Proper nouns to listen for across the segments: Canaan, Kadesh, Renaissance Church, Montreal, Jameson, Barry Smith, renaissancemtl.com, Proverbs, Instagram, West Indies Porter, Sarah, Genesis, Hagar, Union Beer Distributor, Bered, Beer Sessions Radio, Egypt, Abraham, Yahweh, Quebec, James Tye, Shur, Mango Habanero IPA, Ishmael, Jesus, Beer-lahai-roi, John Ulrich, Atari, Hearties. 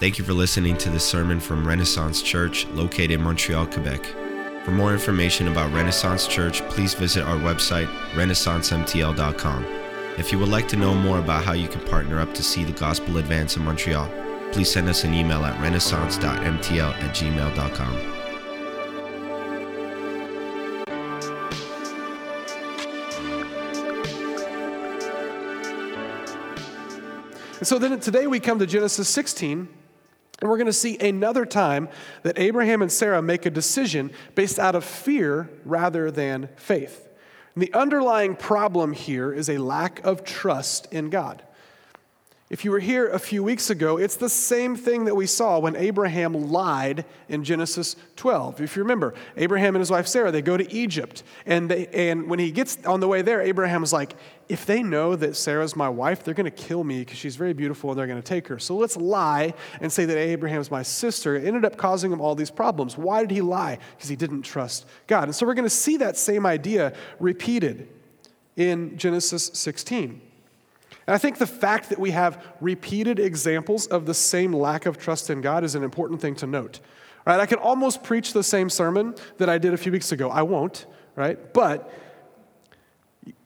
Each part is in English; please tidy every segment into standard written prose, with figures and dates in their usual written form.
Thank you for listening to this sermon from Renaissance Church, located in Montreal, Quebec. For more information about Renaissance Church, please visit our website, renaissancemtl.com. If you would like to know more about how you can partner up to see the gospel advance in Montreal, please send us an email at renaissance.mtl@gmail.com. And so then today we come to Genesis 16, and we're going to see another time that Abraham and Sarah make a decision based out of fear rather than faith. And the underlying problem here is a lack of trust in God. If you were here a few weeks ago, it's the same thing that we saw when Abraham lied in Genesis 12. If you remember, Abraham and his wife Sarah, they go to Egypt. And when he gets on the way there, Abraham's like, if they know that Sarah's my wife, they're going to kill me because she's very beautiful and they're going to take her. So let's lie and say that Abraham's my sister. It ended up causing him all these problems. Why did he lie? Because he didn't trust God. And so we're going to see that same idea repeated in Genesis 16. And I think the fact that we have repeated examples of the same lack of trust in God is an important thing to note. Right? I can almost preach the same sermon that I did a few weeks ago. I won't, right? But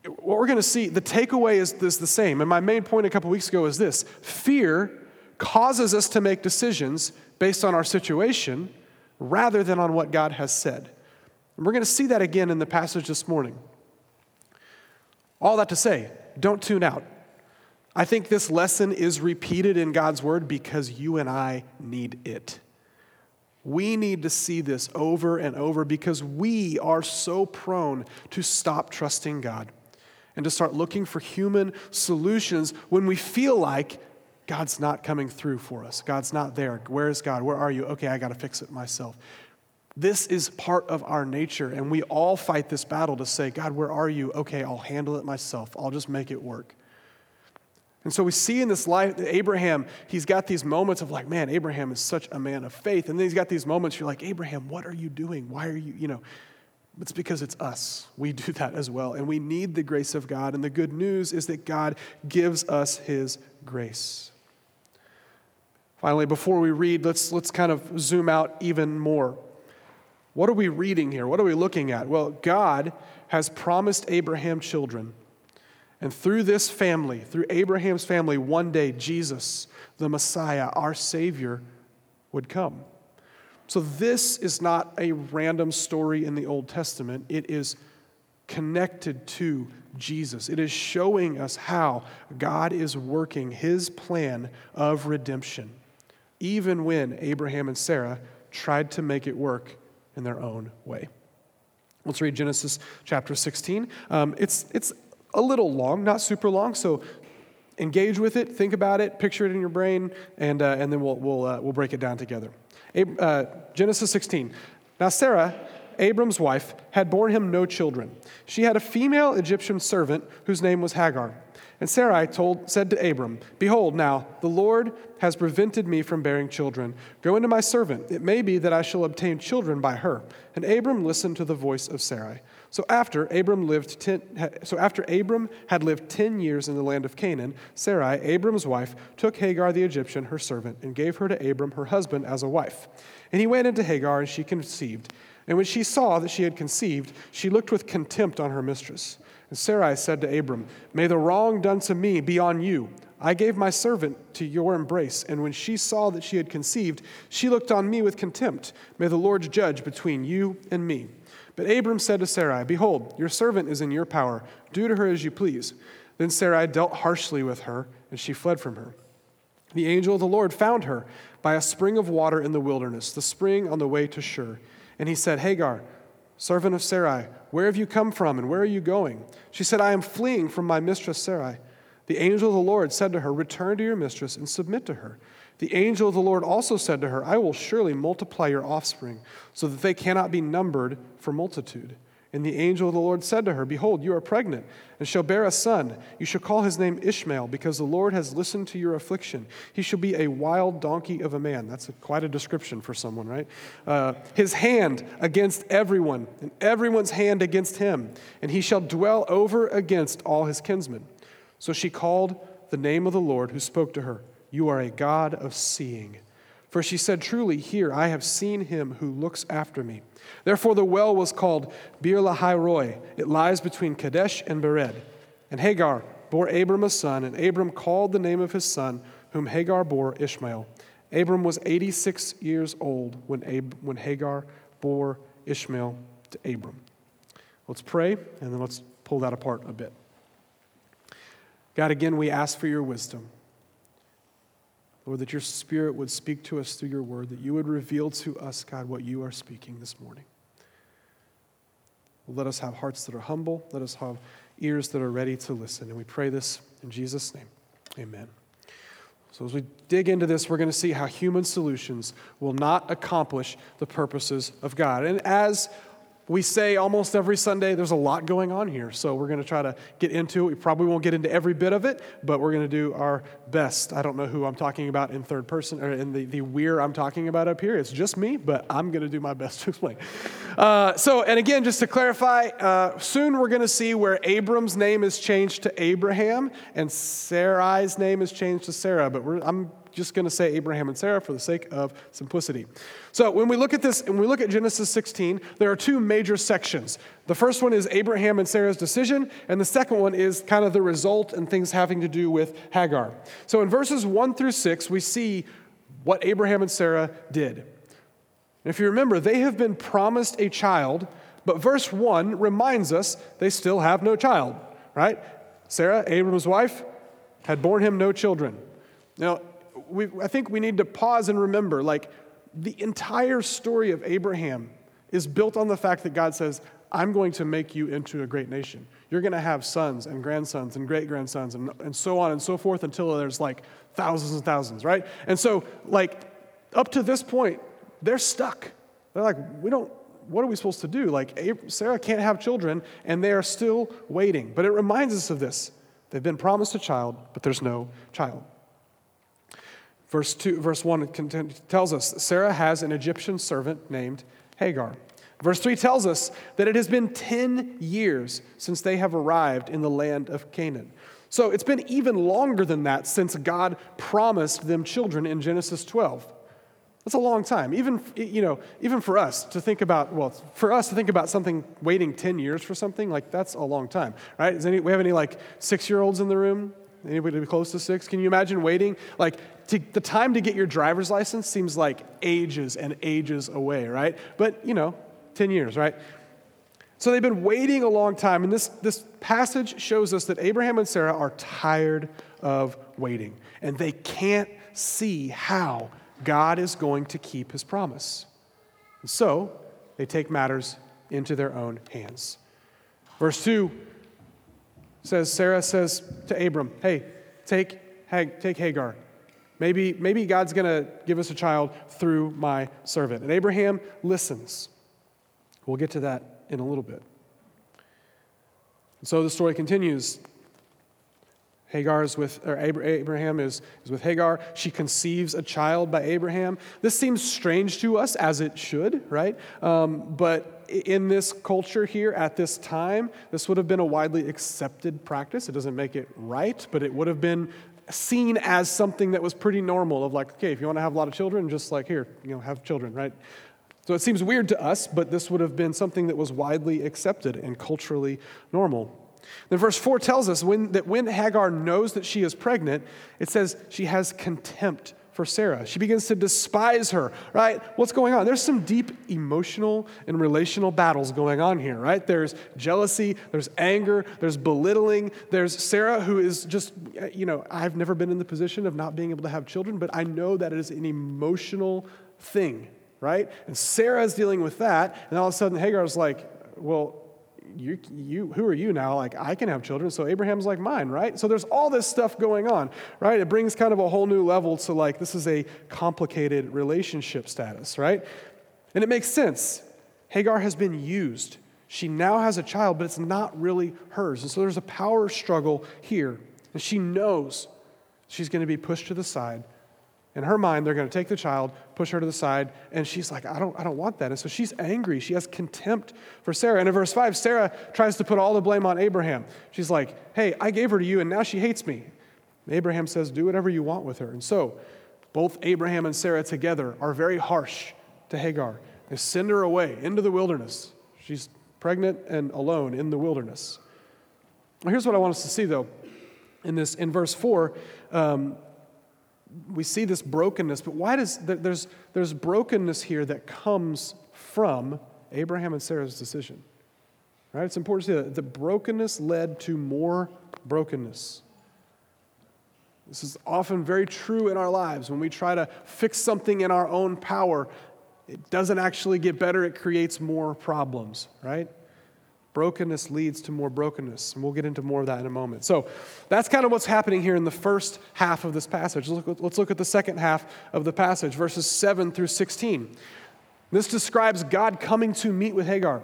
what we're going to see, the takeaway is the same. And my main point a couple weeks ago is this. Fear causes us to make decisions based on our situation rather than on what God has said. And we're going to see that again in the passage this morning. All that to say, don't tune out. I think this lesson is repeated in God's word because you and I need it. We need to see this over and over because we are so prone to stop trusting God and to start looking for human solutions when we feel like God's not coming through for us. God's not there. Where is God? Where are you? Okay, I got to fix it myself. This is part of our nature, and we all fight this battle to say, God, where are you? Okay, I'll handle it myself. I'll just make it work. And so we see in this life that Abraham, he's got these moments of like, man, Abraham is such a man of faith. And then he's got these moments you're like, Abraham, what are you doing? Why are you, it's because it's us. We do that as well. And we need the grace of God. And the good news is that God gives us his grace. Finally, before we read, let's kind of zoom out even more. What are we reading here? What are we looking at? Well, God has promised Abraham children. And through this family, through Abraham's family, one day Jesus, the Messiah, our Savior, would come. So this is not a random story in the Old Testament. It is connected to Jesus. It is showing us how God is working his plan of redemption, even when Abraham and Sarah tried to make it work in their own way. Let's read Genesis chapter 16. It's a little long, not super long, so engage with it, think about it, picture it in your brain, and then we'll break it down together. Genesis 16. Now Sarah, Abram's wife, had borne him no children. She had a female Egyptian servant whose name was Hagar. And Sarai said to Abram, "Behold, now the Lord has prevented me from bearing children. Go into my servant. It may be that I shall obtain children by her." And Abram listened to the voice of Sarai. So after Abram had lived 10 years in the land of Canaan, Sarai, Abram's wife, took Hagar the Egyptian, her servant, and gave her to Abram, her husband, as a wife. And he went into Hagar, and she conceived. And when she saw that she had conceived, she looked with contempt on her mistress. And Sarai said to Abram, "May the wrong done to me be on you. I gave my servant to your embrace, and when she saw that she had conceived, she looked on me with contempt. May the Lord judge between you and me." But Abram said to Sarai, "Behold, your servant is in your power. Do to her as you please." Then Sarai dealt harshly with her, and she fled from her. The angel of the Lord found her by a spring of water in the wilderness, the spring on the way to Shur. And he said, "Hagar, servant of Sarai, where have you come from and where are you going?" She said, "I am fleeing from my mistress Sarai." The angel of the Lord said to her, "Return to your mistress and submit to her." The angel of the Lord also said to her, "I will surely multiply your offspring so that they cannot be numbered for multitude." And the angel of the Lord said to her, "Behold, you are pregnant and shall bear a son. You shall call his name Ishmael because the Lord has listened to your affliction. He shall be a wild donkey of a man." That's quite a description for someone, right? "His hand against everyone and everyone's hand against him. And he shall dwell over against all his kinsmen." So she called the name of the Lord who spoke to her, "You are a God of seeing. For she said, truly, here, I have seen him who looks after me. Therefore the well was called Beer-lahai-roi. It lies between Kadesh and Bered. And Hagar bore Abram a son, and Abram called the name of his son, whom Hagar bore, Ishmael. Abram was 86 years old when Hagar bore Ishmael to Abram. Let's pray, and then let's pull that apart a bit. God, again, we ask for your wisdom. Lord, that your Spirit would speak to us through your word, that you would reveal to us, God, what you are speaking this morning. Let us have hearts that are humble. Let us have ears that are ready to listen. And we pray this in Jesus' name. Amen. So as we dig into this, we're going to see how human solutions will not accomplish the purposes of God. And as we say almost every Sunday, there's a lot going on here, so we're going to try to get into it. We probably won't get into every bit of it, but we're going to do our best. I don't know who I'm talking about in third person, or in the we're I'm talking about up here. It's just me, but I'm going to do my best to explain. And again, just to clarify, soon we're going to see where Abram's name is changed to Abraham, and Sarai's name is changed to Sarah, but I'm just going to say Abraham and Sarah for the sake of simplicity. So when we look at this, when we look at Genesis 16, there are two major sections. The first one is Abraham and Sarah's decision, and the second one is kind of the result and things having to do with Hagar. So in verses 1 through 6, we see what Abraham and Sarah did. And if you remember, they have been promised a child, but verse 1 reminds us they still have no child, right? Sarah, Abram's wife, had borne him no children. Now, I think we need to pause and remember, the entire story of Abraham is built on the fact that God says, I'm going to make you into a great nation. You're going to have sons and grandsons and great-grandsons and so on and so forth until there's, thousands and thousands, right? And so, up to this point, they're stuck. They're what are we supposed to do? Sarah can't have children, and they are still waiting. But it reminds us of this. They've been promised a child, but there's no child. Verse 1 tells us Sarah has an Egyptian servant named Hagar. Verse 3 tells us that it has been 10 years since they have arrived in the land of Canaan. So it's been even longer than that since God promised them children in Genesis 12. That's a long time. Even for us to think about, something waiting 10 years for something, that's a long time, right? We have any 6-year-olds in the room? Anybody close to 6? Can you imagine waiting? The time to get your driver's license seems like ages and ages away, right? But, 10 years, right? So they've been waiting a long time, and this passage shows us that Abraham and Sarah are tired of waiting, and they can't see how God is going to keep his promise. And so they take matters into their own hands. Verse 2 says, Sarah says to Abram, hey, take Hagar. Maybe God's going to give us a child through my servant. And Abraham listens. We'll get to that in a little bit. And so the story continues. Abraham is with Hagar. She conceives a child by Abraham. This seems strange to us, as it should, right? But in this culture here at this time, this would have been a widely accepted practice. It doesn't make it right, but it would have been seen as something that was pretty normal of okay, if you want to have a lot of children, just here, have children, right? So it seems weird to us, but this would have been something that was widely accepted and culturally normal. Then verse 4 tells us when Hagar knows that she is pregnant, it says she has contempt for Sarah. She begins to despise her, right? What's going on? There's some deep emotional and relational battles going on here, right? There's jealousy, there's anger, there's belittling, there's Sarah who is just, I've never been in the position of not being able to have children, but I know that it is an emotional thing, right? And Sarah's dealing with that, and all of a sudden Hagar's well, You who are you now? I can have children, so Abraham's mine, right? So there's all this stuff going on, right? It brings kind of a whole new level to this is a complicated relationship status, right? And it makes sense. Hagar has been used. She now has a child, but it's not really hers. And so there's a power struggle here. And she knows she's going to be pushed to the side. In her mind, they're going to take the child, push her to the side, and she's I don't want that. And so she's angry. She has contempt for Sarah. And in verse 5, Sarah tries to put all the blame on Abraham. She's hey, I gave her to you, and now she hates me. And Abraham says, do whatever you want with her. And so both Abraham and Sarah together are very harsh to Hagar. They send her away into the wilderness. She's pregnant and alone in the wilderness. Well, here's what I want us to see, though. In verse 4, we see this brokenness, but why does there's brokenness here that comes from Abraham and Sarah's decision? Right? It's important to see that the brokenness led to more brokenness. This is often very true in our lives. When we try to fix something in our own power, it doesn't actually get better. It creates more problems, right? Brokenness leads to more brokenness, and we'll get into more of that in a moment. So that's kind of what's happening here in the first half of this passage. Let's look at the second half of the passage, verses 7 through 16. This describes God coming to meet with Hagar.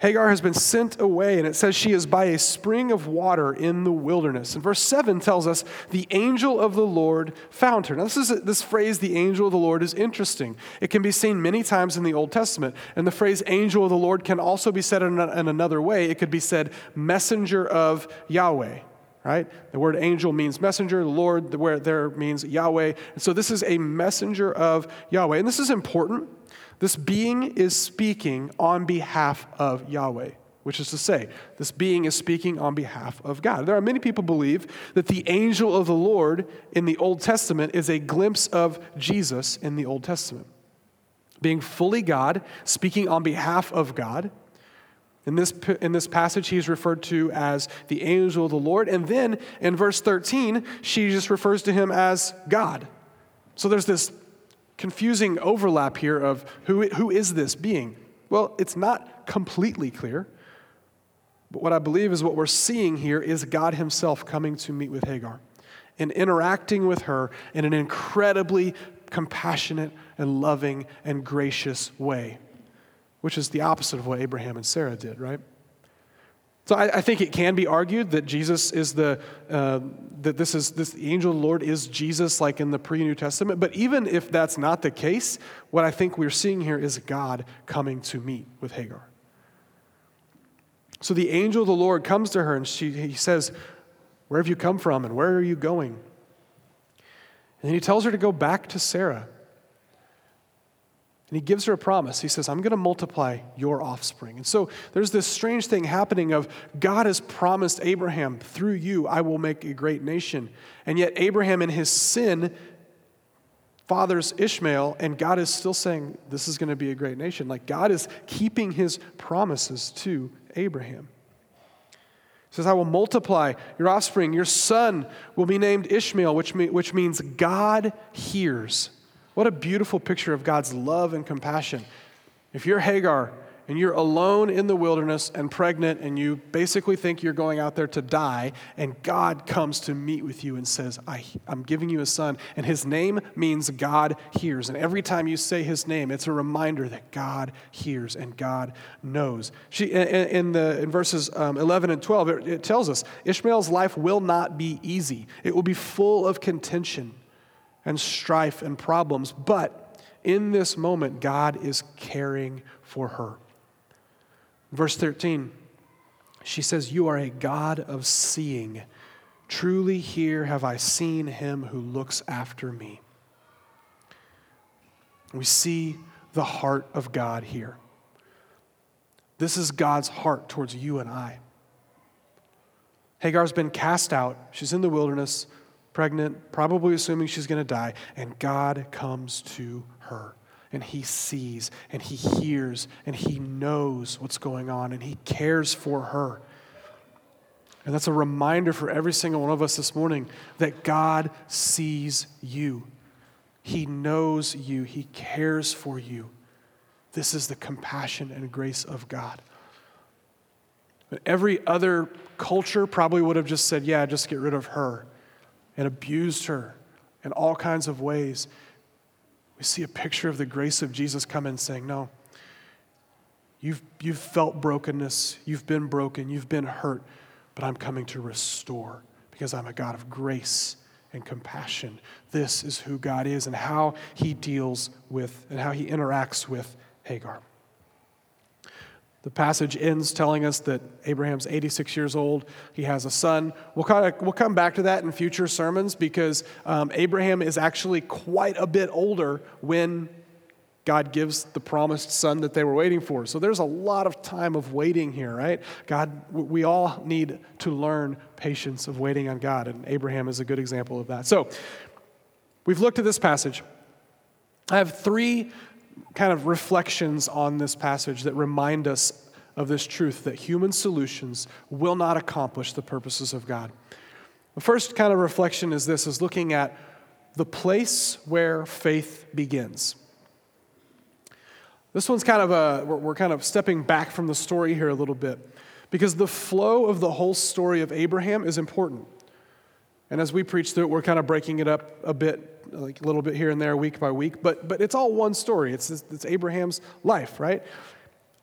Hagar has been sent away, and it says she is by a spring of water in the wilderness. And verse 7 tells us the angel of the Lord found her. Now, this phrase, the angel of the Lord, is interesting. It can be seen many times in the Old Testament. And the phrase angel of the Lord can also be said in another way. It could be said messenger of Yahweh, right? The word angel means messenger. The Lord where there means Yahweh. And so this is a messenger of Yahweh. And this is important. This being is speaking on behalf of Yahweh, which is to say, this being is speaking on behalf of God. There are many people who believe that the angel of the Lord in the Old Testament is a glimpse of Jesus in the Old Testament, being fully God, speaking on behalf of God. In this passage, he's referred to as the angel of the Lord. And then in verse 13, she just refers to him as God. So there's this confusing overlap here of who is this being? Well, it's not completely clear, but what I believe is what we're seeing here is God himself coming to meet with Hagar and interacting with her in an incredibly compassionate and loving and gracious way, which is the opposite of what Abraham and Sarah did, right? So I think it can be argued that Jesus is the angel of the Lord is Jesus, like in the pre-New Testament. But even if that's not the case, what I think we're seeing here is God coming to meet with Hagar. So the angel of the Lord comes to her and he says, "Where have you come from and where are you going?" And then he tells her to go back to Sarah. And he gives her a promise. He says, I'm going to multiply your offspring. And so there's this strange thing happening of God has promised Abraham, through you, I will make a great nation. And yet Abraham in his sin fathers Ishmael, and God is still saying, this is going to be a great nation. Like God is keeping his promises to Abraham. He says, I will multiply your offspring. Your son will be named Ishmael, which means God hears. What a beautiful picture of God's love and compassion. If you're Hagar and you're alone in the wilderness and pregnant and you basically think you're going out there to die and God comes to meet with you and says, I'm giving you a son. And his name means God hears. And every time you say his name, it's a reminder that God hears and God knows. In verses 11 and 12, it tells us Ishmael's life will not be easy. It will be full of contention and strife and problems, but in this moment, God is caring for her. Verse 13, she says, you are a God of seeing. Truly here have I seen him who looks after me. We see the heart of God here. This is God's heart towards you and I. Hagar's been cast out. She's in the wilderness, pregnant, probably assuming she's going to die, and God comes to her, and he sees, and he hears, and he knows what's going on, and he cares for her. And that's a reminder for every single one of us this morning that God sees you. He knows you. He cares for you. This is the compassion and grace of God. But every other culture probably would have just said, yeah, just get rid of her, and abused her in all kinds of ways. We see a picture of the grace of Jesus come in saying, no, you've felt brokenness, you've been broken, you've been hurt, but I'm coming to restore because I'm a God of grace and compassion. This is who God is and how he deals with and how he interacts with Hagar. The passage ends telling us that Abraham's 86 years old. He has a son. We'll come back to that in future sermons because Abraham is actually quite a bit older when God gives the promised son that they were waiting for. So there's a lot of time of waiting here, right? God, we all need to learn patience of waiting on God, and Abraham is a good example of that. So we've looked at this passage. I have three kind of reflections on this passage that remind us of this truth that human solutions will not accomplish the purposes of God. The first kind of reflection is this, is looking at the place where faith begins. This one's kind of we're kind of stepping back from the story here a little bit because the flow of the whole story of Abraham is important. And as we preach through it, we're kind of breaking it up a bit, like a little bit here and there, week by week, but it's all one story. It's Abraham's life, right?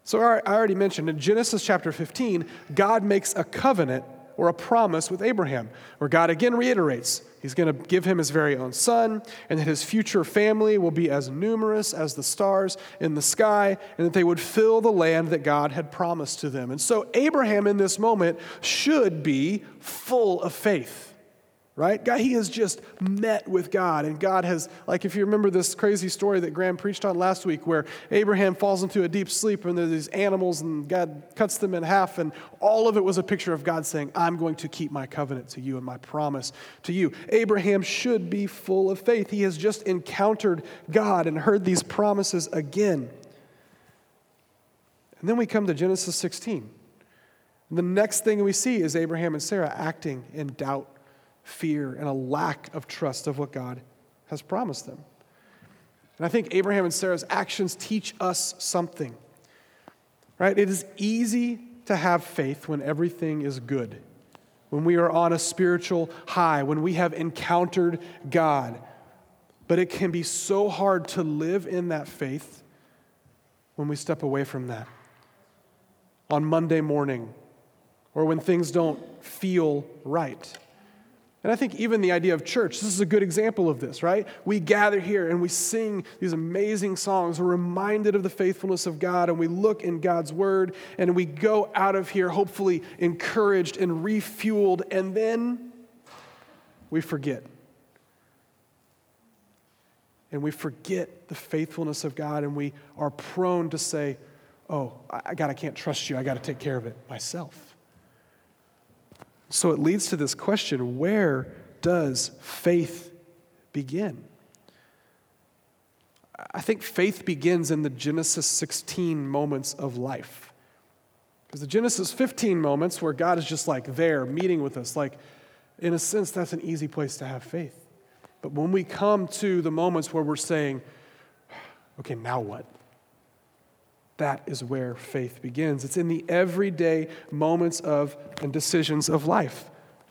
So I already mentioned in Genesis chapter 15, God makes a covenant or a promise with Abraham, where God again reiterates he's going to give him his very own son, and that his future family will be as numerous as the stars in the sky, and that they would fill the land that God had promised to them. And so Abraham in this moment should be full of faith. Right? God, he has just met with God, and God has, like if you remember this crazy story that Graham preached on last week where Abraham falls into a deep sleep and there's these animals and God cuts them in half, and all of it was a picture of God saying, I'm going to keep my covenant to you and my promise to you. Abraham should be full of faith. He has just encountered God and heard these promises again. And then we come to Genesis 16. And the next thing we see is Abraham and Sarah acting in doubt, fear, and a lack of trust of what God has promised them. And I think Abraham and Sarah's actions teach us something, right? It is easy to have faith when everything is good, when we are on a spiritual high, when we have encountered God. But it can be so hard to live in that faith when we step away from that. On Monday morning, or when things don't feel right. And I think even the idea of church, this is a good example of this, right? We gather here and we sing these amazing songs. We're reminded of the faithfulness of God, and we look in God's word, and we go out of here hopefully encouraged and refueled, and then we forget. And we forget the faithfulness of God, and we are prone to say, oh, God, I can't trust you. I got to take care of it myself. So it leads to this question, where does faith begin? I think faith begins in the Genesis 16 moments of life. Because the Genesis 15 moments where God is just like there meeting with us, like in a sense, that's an easy place to have faith. But when we come to the moments where we're saying, okay, now what? That is where faith begins. It's in the everyday moments of and decisions of life.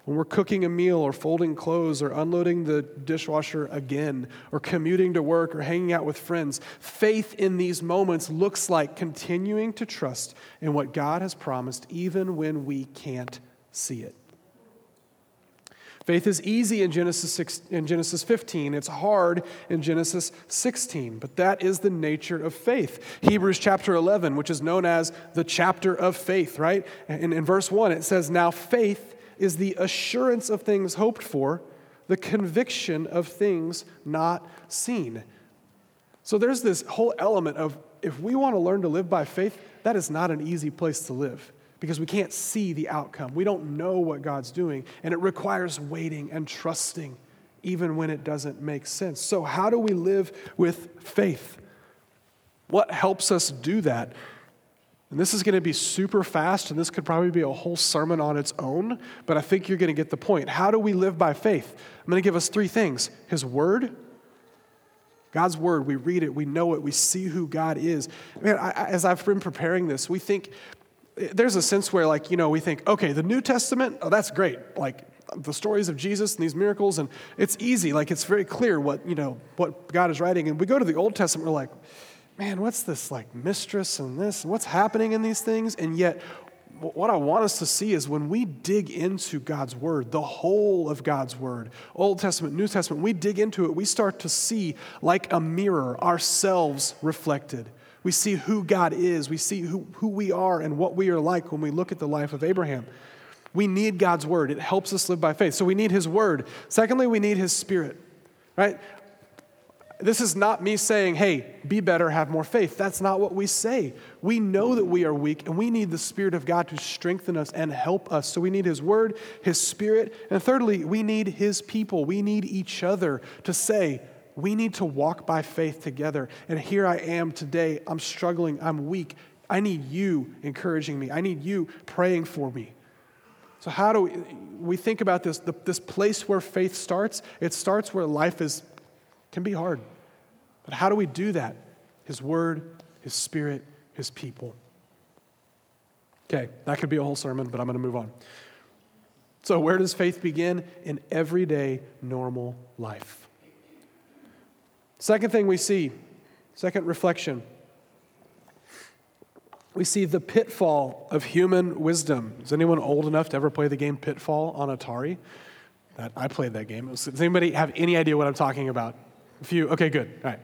When we're cooking a meal or folding clothes or unloading the dishwasher again or commuting to work or hanging out with friends, faith in these moments looks like continuing to trust in what God has promised even when we can't see it. Faith is easy in Genesis 15. It's hard in Genesis 16, but that is the nature of faith. Hebrews chapter 11, which is known as the chapter of faith, right? And in verse 1, it says, now faith is the assurance of things hoped for, the conviction of things not seen. So there's this whole element of if we want to learn to live by faith, that is not an easy place to live. Because we can't see the outcome. We don't know what God's doing, and it requires waiting and trusting even when it doesn't make sense. So how do we live with faith? What helps us do that? And this is going to be super fast, and this could probably be a whole sermon on its own, but I think you're going to get the point. How do we live by faith? I'm going to give us three things. His word. God's word, we read it, we know it, we see who God is. Man, as I've been preparing this, we think... There's a sense where, like, you know, we think, okay, the New Testament, oh, that's great. Like, the stories of Jesus and these miracles, and it's easy. Like, it's very clear what, you know, what God is writing. And we go to the Old Testament, we're like, man, what's this, like, mistress and this? And what's happening in these things? And yet, what I want us to see is when we dig into God's word, the whole of God's word, Old Testament, New Testament, we dig into it, we start to see, like a mirror, ourselves reflected. We see who God is. We see who we are and what we are like when we look at the life of Abraham. We need God's word. It helps us live by faith. So we need his word. Secondly, we need his spirit, right? This is not me saying, hey, be better, have more faith. That's not what we say. We know that we are weak, and we need the Spirit of God to strengthen us and help us. So we need his word, his spirit. And thirdly, we need his people. We need each other to say, we need to walk by faith together. And here I am today. I'm struggling. I'm weak. I need you encouraging me. I need you praying for me. So how do we think about this? This place where faith starts, it starts where life can be hard. But how do we do that? His word, his spirit, his people. Okay, that could be a whole sermon, but I'm going to move on. So where does faith begin? In everyday, normal life. Second thing we see, second reflection, we see the pitfall of human wisdom. Is anyone old enough to ever play the game Pitfall on Atari? I played that game. Does anybody have any idea what I'm talking about? A few? Okay, good. All right.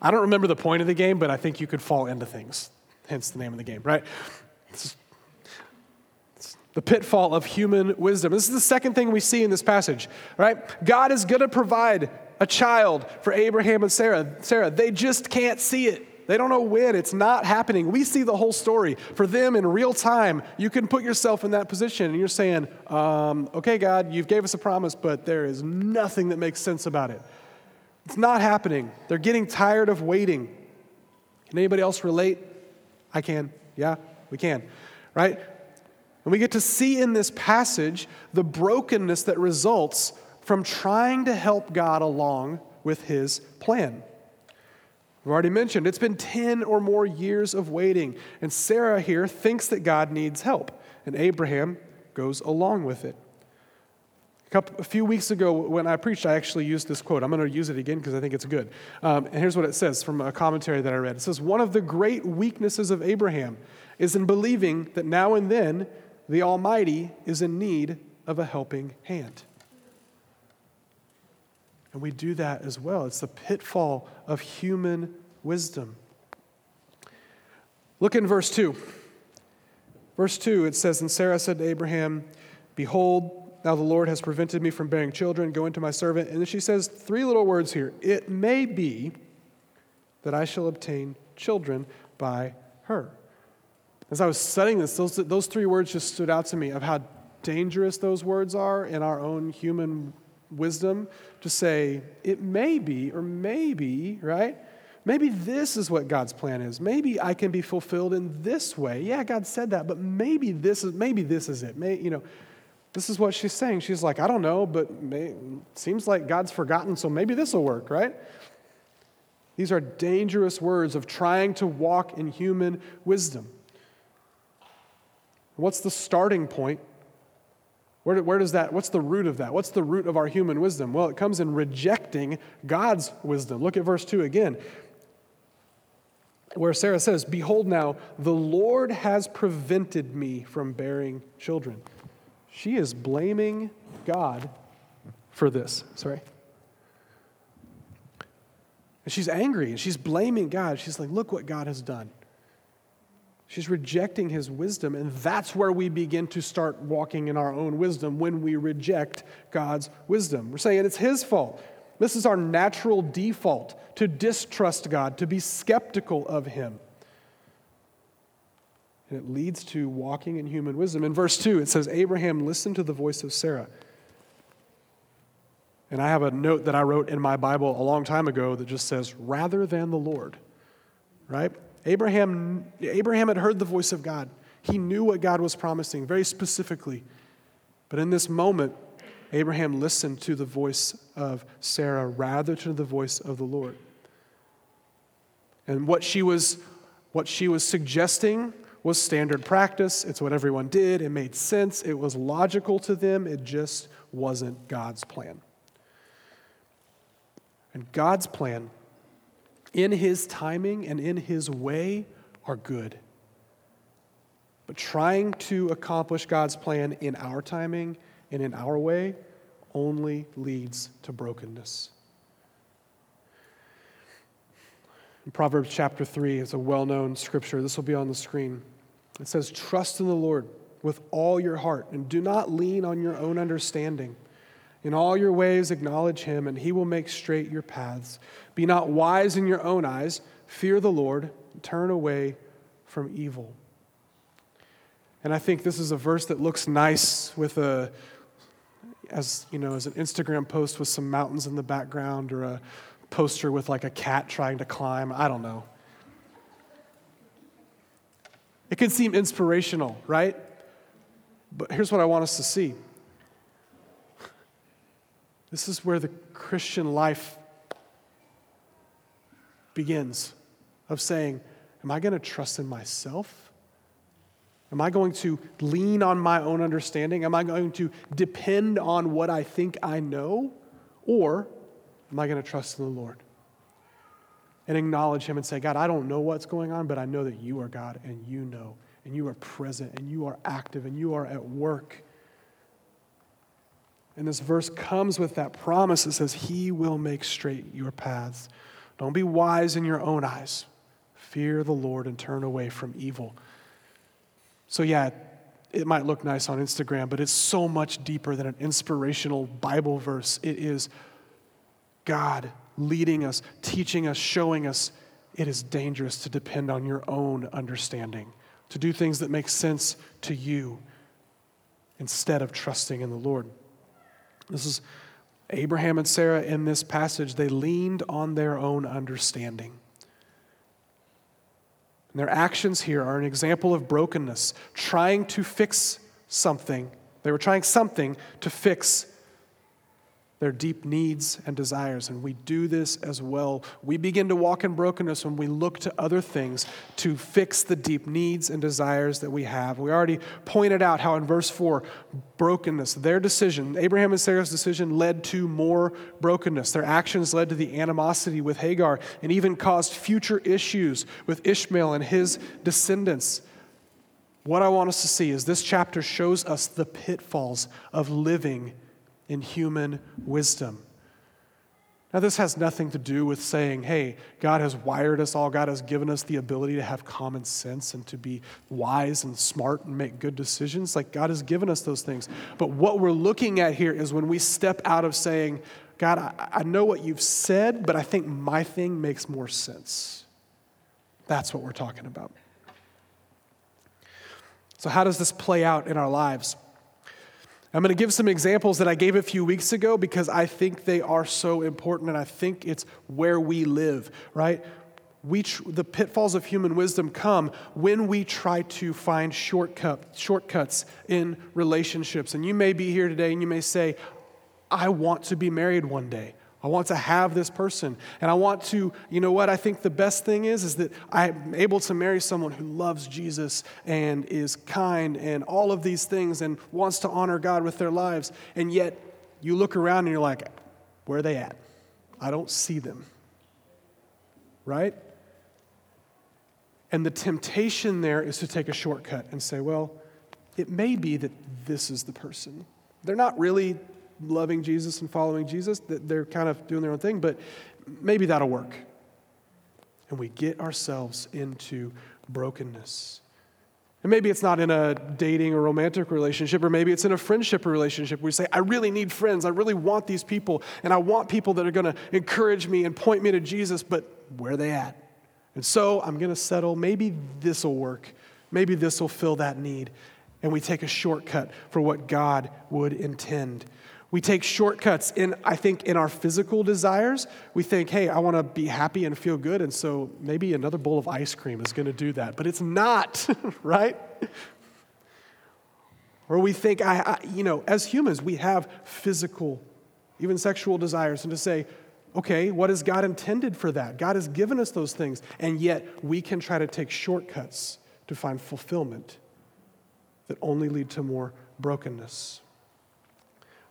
I don't remember the point of the game, but I think you could fall into things, hence the name of the game, right? It's the pitfall of human wisdom. This is the second thing we see in this passage, right? God is going to provide a child for Abraham and Sarah. They just can't see it. They don't know when. It's not happening. We see the whole story. For them in real time, you can put yourself in that position and you're saying, okay, God, you've gave us a promise, but there is nothing that makes sense about it. It's not happening. They're getting tired of waiting. Can anybody else relate? I can. Yeah, we can, right? And we get to see in this passage the brokenness that results from trying to help God along with his plan. We've already mentioned, it's been 10 or more years of waiting, and Sarah here thinks that God needs help, and Abraham goes along with it. A few weeks ago when I preached, I actually used this quote. I'm going to use it again because I think it's good. And here's what it says from a commentary that I read. It says, one of the great weaknesses of Abraham is in believing that now and then the Almighty is in need of a helping hand. And we do that as well. It's the pitfall of human wisdom. Look in verse 2. Verse 2, it says, and Sarah said to Abraham, behold, now the Lord has prevented me from bearing children. Go into my servant. And then she says three little words here. It may be that I shall obtain children by her. As I was studying this, those three words just stood out to me of how dangerous those words are in our own human wisdom to say, it may be, or maybe, right? Maybe this is what God's plan is. Maybe I can be fulfilled in this way. Yeah, God said that, but maybe this is it. This is what she's saying. She's like, I don't know, but it seems like God's forgotten, so maybe this will work, right? These are dangerous words of trying to walk in human wisdom. What's the starting point? What's the root of that? What's the root of our human wisdom? Well, it comes in rejecting God's wisdom. Look at verse 2 again, where Sarah says, behold now, the Lord has prevented me from bearing children. She is blaming God for this. Sorry. And she's angry, and she's blaming God. She's like, look what God has done. She's rejecting his wisdom, and that's where we begin to start walking in our own wisdom when we reject God's wisdom. We're saying it's his fault. This is our natural default, to distrust God, to be skeptical of him. And it leads to walking in human wisdom. In verse 2, it says, Abraham listened to the voice of Sarah. And I have a note that I wrote in my Bible a long time ago that just says, rather than the Lord, right? Abraham had heard the voice of God. He knew what God was promising very specifically. But in this moment, Abraham listened to the voice of Sarah rather than the voice of the Lord. And what she was suggesting was standard practice. It's what everyone did. It made sense. It was logical to them. It just wasn't God's plan. And God's plan, in his timing and in his way, are good. But trying to accomplish God's plan in our timing and in our way only leads to brokenness. In Proverbs chapter 3 is a well-known scripture. This will be on the screen. It says, "Trust in the Lord with all your heart and do not lean on your own understanding. In all your ways acknowledge him, and he will make straight your paths. Be not wise in your own eyes. Fear the Lord. Turn away from evil." And I think this is a verse that looks nice with a, as you know, as an Instagram post with some mountains in the background, or a poster with like a cat trying to climb. I don't know. It can seem inspirational, right? But here's what I want us to see. This is where the Christian life begins, of saying, am I going to trust in myself? Am I going to lean on my own understanding? Am I going to depend on what I think I know? Or am I going to trust in the Lord and acknowledge him and say, God, I don't know what's going on, but I know that you are God, and you know, and you are present, and you are active, and you are at work. And this verse comes with that promise that says, he will make straight your paths. Don't be wise in your own eyes. Fear the Lord and turn away from evil. So yeah, it might look nice on Instagram, but it's so much deeper than an inspirational Bible verse. It is God leading us, teaching us, showing us it is dangerous to depend on your own understanding, to do things that make sense to you instead of trusting in the Lord. This is Abraham and Sarah in this passage. They leaned on their own understanding. And their actions here are an example of brokenness, trying to fix something. They were trying something to fix their deep needs and desires, and we do this as well. We begin to walk in brokenness when we look to other things to fix the deep needs and desires that we have. We already pointed out how in verse 4, brokenness, their decision, Abraham and Sarah's decision, led to more brokenness. Their actions led to the animosity with Hagar and even caused future issues with Ishmael and his descendants. What I want us to see is this chapter shows us the pitfalls of living in human wisdom. Now, this has nothing to do with saying, hey, God has wired us all. God has given us the ability to have common sense and to be wise and smart and make good decisions. Like, God has given us those things. But what we're looking at here is when we step out of saying, God, I know what you've said, but I think my thing makes more sense. That's what we're talking about. So how does this play out in our lives? I'm going to give some examples that I gave a few weeks ago because I think they are so important, and I think it's where we live, right? The pitfalls of human wisdom come when we try to find shortcuts in relationships. And you may be here today and you may say, I want to be married one day. I want to have this person. And I want to, you know what, I think the best thing is that I'm able to marry someone who loves Jesus and is kind and all of these things and wants to honor God with their lives. And yet you look around and you're like, where are they at? I don't see them. Right? And the temptation there is to take a shortcut and say, well, it may be that this is the person. They're not really loving Jesus and following Jesus, that they're kind of doing their own thing, but maybe that'll work. And we get ourselves into brokenness. And maybe it's not in a dating or romantic relationship, or maybe it's in a friendship or relationship where we say, I really need friends, I really want these people, and I want people that are going to encourage me and point me to Jesus, but where are they at? And so I'm going to settle, maybe this will work, maybe this will fill that need. And we take a shortcut for what God would intend. We take shortcuts in our physical desires. We think, hey, I want to be happy and feel good, and so maybe another bowl of ice cream is going to do that. But it's not, right? Or we think, as humans, we have physical, even sexual desires, and to say, okay, what has God intended for that? God has given us those things, and yet we can try to take shortcuts to find fulfillment that only lead to more brokenness.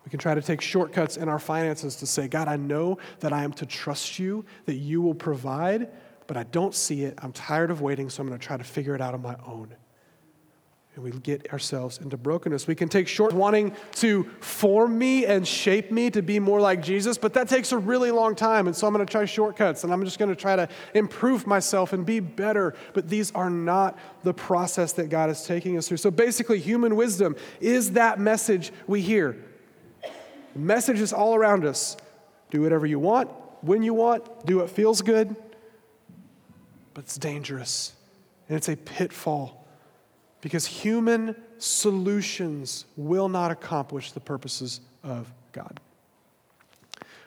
We can try to take shortcuts in our finances to say, God, I know that I am to trust you, that you will provide, but I don't see it. I'm tired of waiting, so I'm going to try to figure it out on my own. and we get ourselves into brokenness. We can take short wanting to form me and shape me to be more like Jesus, but that takes a really long time, and so I'm going to try shortcuts, and I'm just going to try to improve myself and be better, but these are not the process that God is taking us through. So basically, human wisdom is that message we hear. The message is all around us. Do whatever you want, when you want, do what feels good, but it's dangerous, and it's a pitfall. Because human solutions will not accomplish the purposes of God.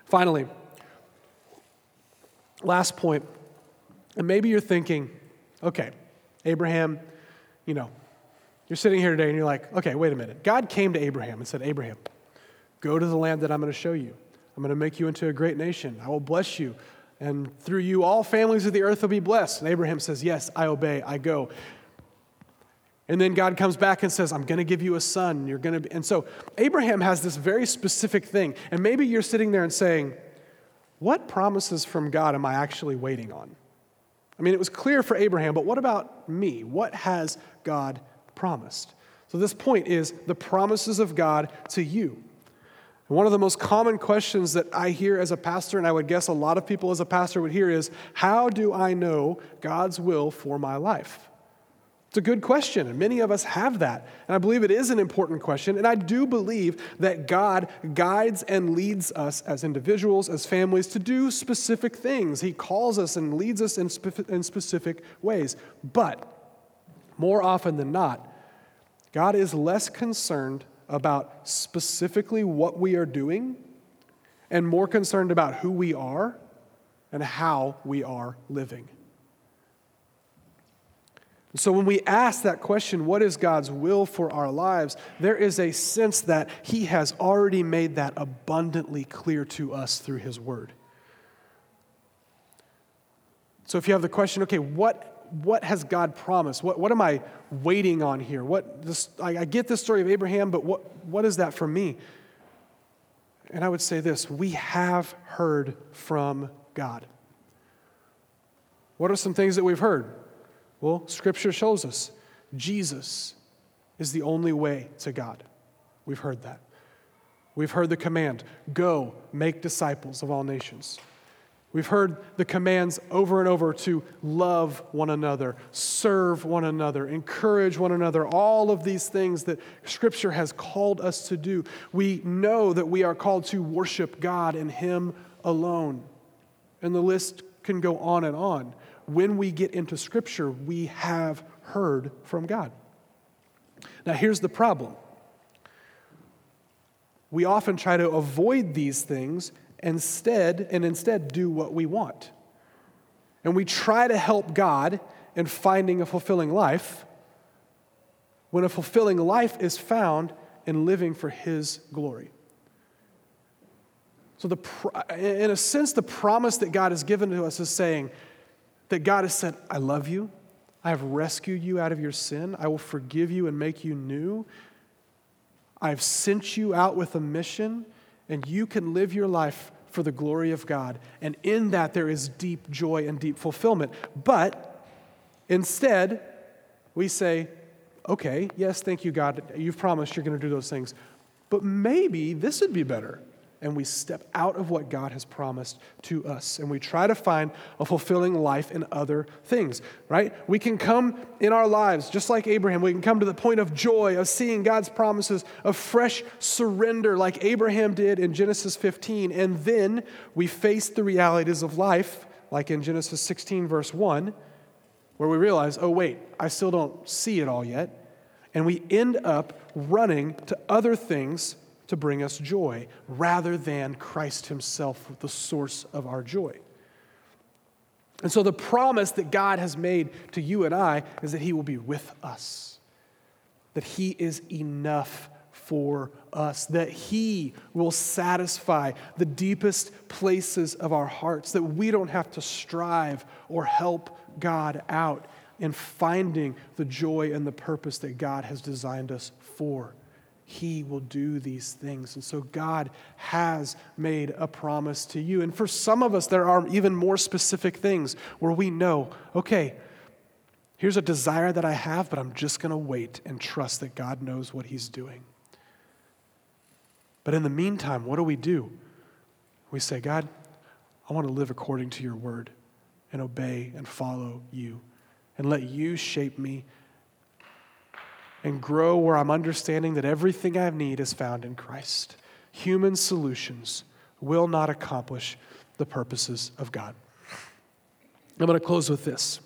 Finally, last point, and maybe you're thinking, okay, Abraham, you're sitting here today and you're like, okay, wait a minute. God came to Abraham and said, Abraham, go to the land that I'm going to show you. I'm going to make you into a great nation. I will bless you. And through you, all families of the earth will be blessed. And Abraham says, yes, I obey, I go. And then God comes back and says, I'm going to give you a son. You're going to be... And so Abraham has this very specific thing. And maybe you're sitting there and saying, what promises from God am I actually waiting on? I mean, it was clear for Abraham, but what about me? What has God promised? So this point is the promises of God to you. And one of the most common questions that I hear as a pastor, and I would guess a lot of people as a pastor would hear, is, how do I know God's will for my life? It's a good question, and many of us have that. And I believe it is an important question, and I do believe that God guides and leads us as individuals, as families, to do specific things. He calls us and leads us in specific ways. But more often than not, God is less concerned about specifically what we are doing and more concerned about who we are and how we are living. So when we ask that question, what is God's will for our lives, there is a sense that he has already made that abundantly clear to us through his word. So if you have the question, okay, what has God promised? What am I waiting on here? I get the story of Abraham, but what is that for me? And I would say this, we have heard from God. What are some things that we've heard? Well, Scripture shows us Jesus is the only way to God. We've heard that. We've heard the command, go make disciples of all nations. We've heard the commands over and over to love one another, serve one another, encourage one another, all of these things that Scripture has called us to do. We know that we are called to worship God and him alone. And the list can go on and on. When we get into Scripture, we have heard from God. Now, here's the problem. We often try to avoid these things instead do what we want. And we try to help God in finding a fulfilling life when a fulfilling life is found in living for his glory. So in a sense, the promise that God has given to us is saying, that God has said, I love you. I have rescued you out of your sin. I will forgive you and make you new. I've sent you out with a mission, and you can live your life for the glory of God. And in that, there is deep joy and deep fulfillment. But instead, we say, okay, yes, thank you, God. You've promised you're going to do those things. But maybe this would be better. And we step out of what God has promised to us. And we try to find a fulfilling life in other things, right? We can come in our lives, just like Abraham, we can come to the point of joy, of seeing God's promises, of fresh surrender like Abraham did in Genesis 15. And then we face the realities of life, like in Genesis 16, verse 1, where we realize, oh, wait, I still don't see it all yet. And we end up running to other things to bring us joy, rather than Christ himself, the source of our joy. And so the promise that God has made to you and I is that he will be with us, that he is enough for us, that he will satisfy the deepest places of our hearts, that we don't have to strive or help God out in finding the joy and the purpose that God has designed us for. He will do these things. And so God has made a promise to you. And for some of us, there are even more specific things where we know, okay, Here's a desire that I have, but I'm just going to wait and trust that God knows what he's doing. But in the meantime, what do? We say, God, I want to live according to your word and obey and follow you and let you shape me and grow where I'm understanding that everything I need is found in Christ. Human solutions will not accomplish the purposes of God. I'm going to close with this,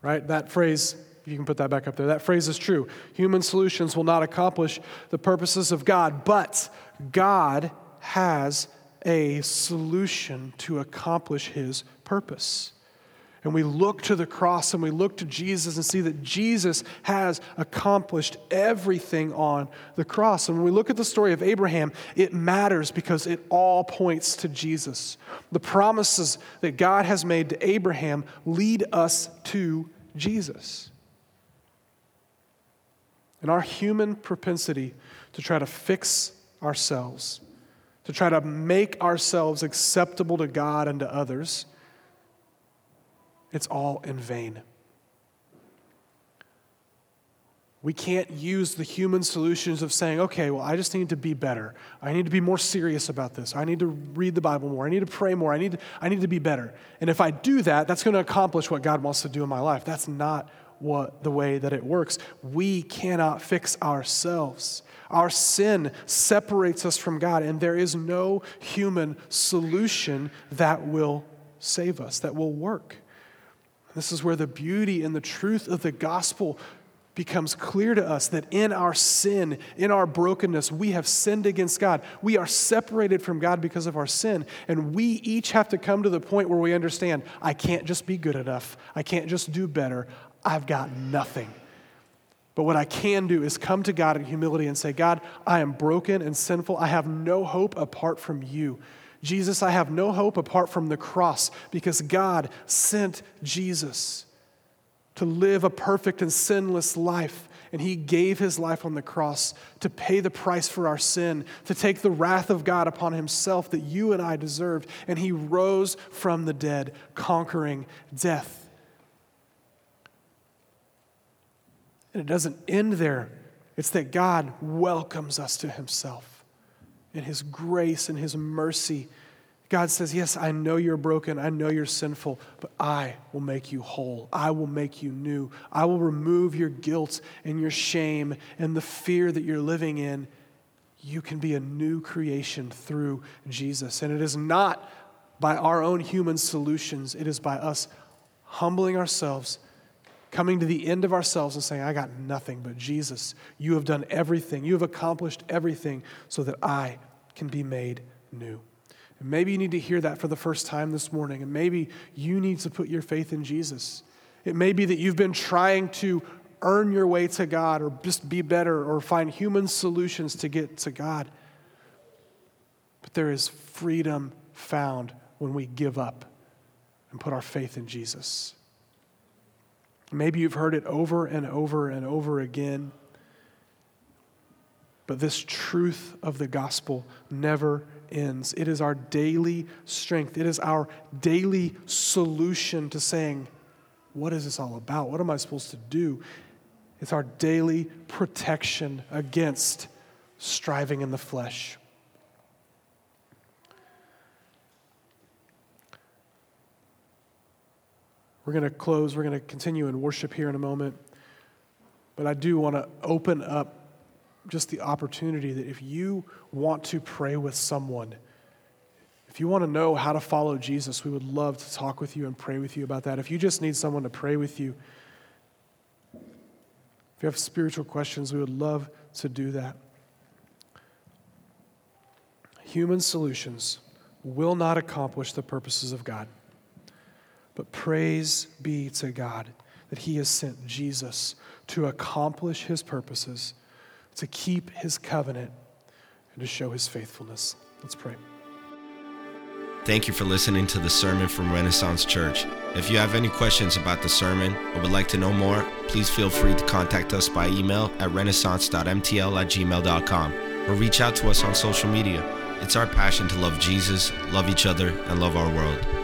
right? That phrase, if you can put that back up there, that phrase is true. Human solutions will not accomplish the purposes of God, but God has a solution to accomplish his purpose. And we look to the cross and we look to Jesus and see that Jesus has accomplished everything on the cross. And when we look at the story of Abraham, it matters because it all points to Jesus. The promises that God has made to Abraham lead us to Jesus. And our human propensity to try to fix ourselves, to try to make ourselves acceptable to God and to others, it's all in vain. We can't use the human solutions of saying, okay, well, I just need to be better. I need to be more serious about this. I need to read the Bible more. I need to pray more. I need to be better. And if I do that, that's going to accomplish what God wants to do in my life. That's not the way that it works. We cannot fix ourselves. Our sin separates us from God, and there is no human solution that will save us, that will work. This is where the beauty and the truth of the gospel becomes clear to us, that in our sin, in our brokenness, we have sinned against God. We are separated from God because of our sin, and we each have to come to the point where we understand, I can't just be good enough. I can't just do better. I've got nothing. But what I can do is come to God in humility and say, God, I am broken and sinful. I have no hope apart from you. Jesus, I have no hope apart from the cross, because God sent Jesus to live a perfect and sinless life, and he gave his life on the cross to pay the price for our sin, to take the wrath of God upon himself that you and I deserved, and he rose from the dead, conquering death. And it doesn't end there. It's that God welcomes us to himself. In his grace and his mercy, God says, yes, I know you're broken. I know you're sinful, but I will make you whole. I will make you new. I will remove your guilt and your shame and the fear that you're living in. You can be a new creation through Jesus. And it is not by our own human solutions. It is by us humbling ourselves, coming to the end of ourselves and saying, I got nothing, but Jesus, you have done everything. You have accomplished everything so that I can be made new. And maybe you need to hear that for the first time this morning, and maybe you need to put your faith in Jesus. It may be that you've been trying to earn your way to God or just be better or find human solutions to get to God. But there is freedom found when we give up and put our faith in Jesus. Maybe you've heard it over and over and over again, but this truth of the gospel never ends. It is our daily strength. It is our daily solution to saying, what is this all about? What am I supposed to do? It's our daily protection against striving in the flesh. We're going to close. We're going to continue in worship here in a moment. But I do want to open up just the opportunity that if you want to pray with someone, if you want to know how to follow Jesus, we would love to talk with you and pray with you about that. If you just need someone to pray with you, if you have spiritual questions, we would love to do that. Human solutions will not accomplish the purposes of God. But praise be to God that he has sent Jesus to accomplish his purposes, to keep his covenant, and to show his faithfulness. Let's pray. Thank you for listening to the sermon from Renaissance Church. If you have any questions about the sermon or would like to know more, please feel free to contact us by email at renaissancemtl@gmail.com or reach out to us on social media. It's our passion to love Jesus, love each other, and love our world.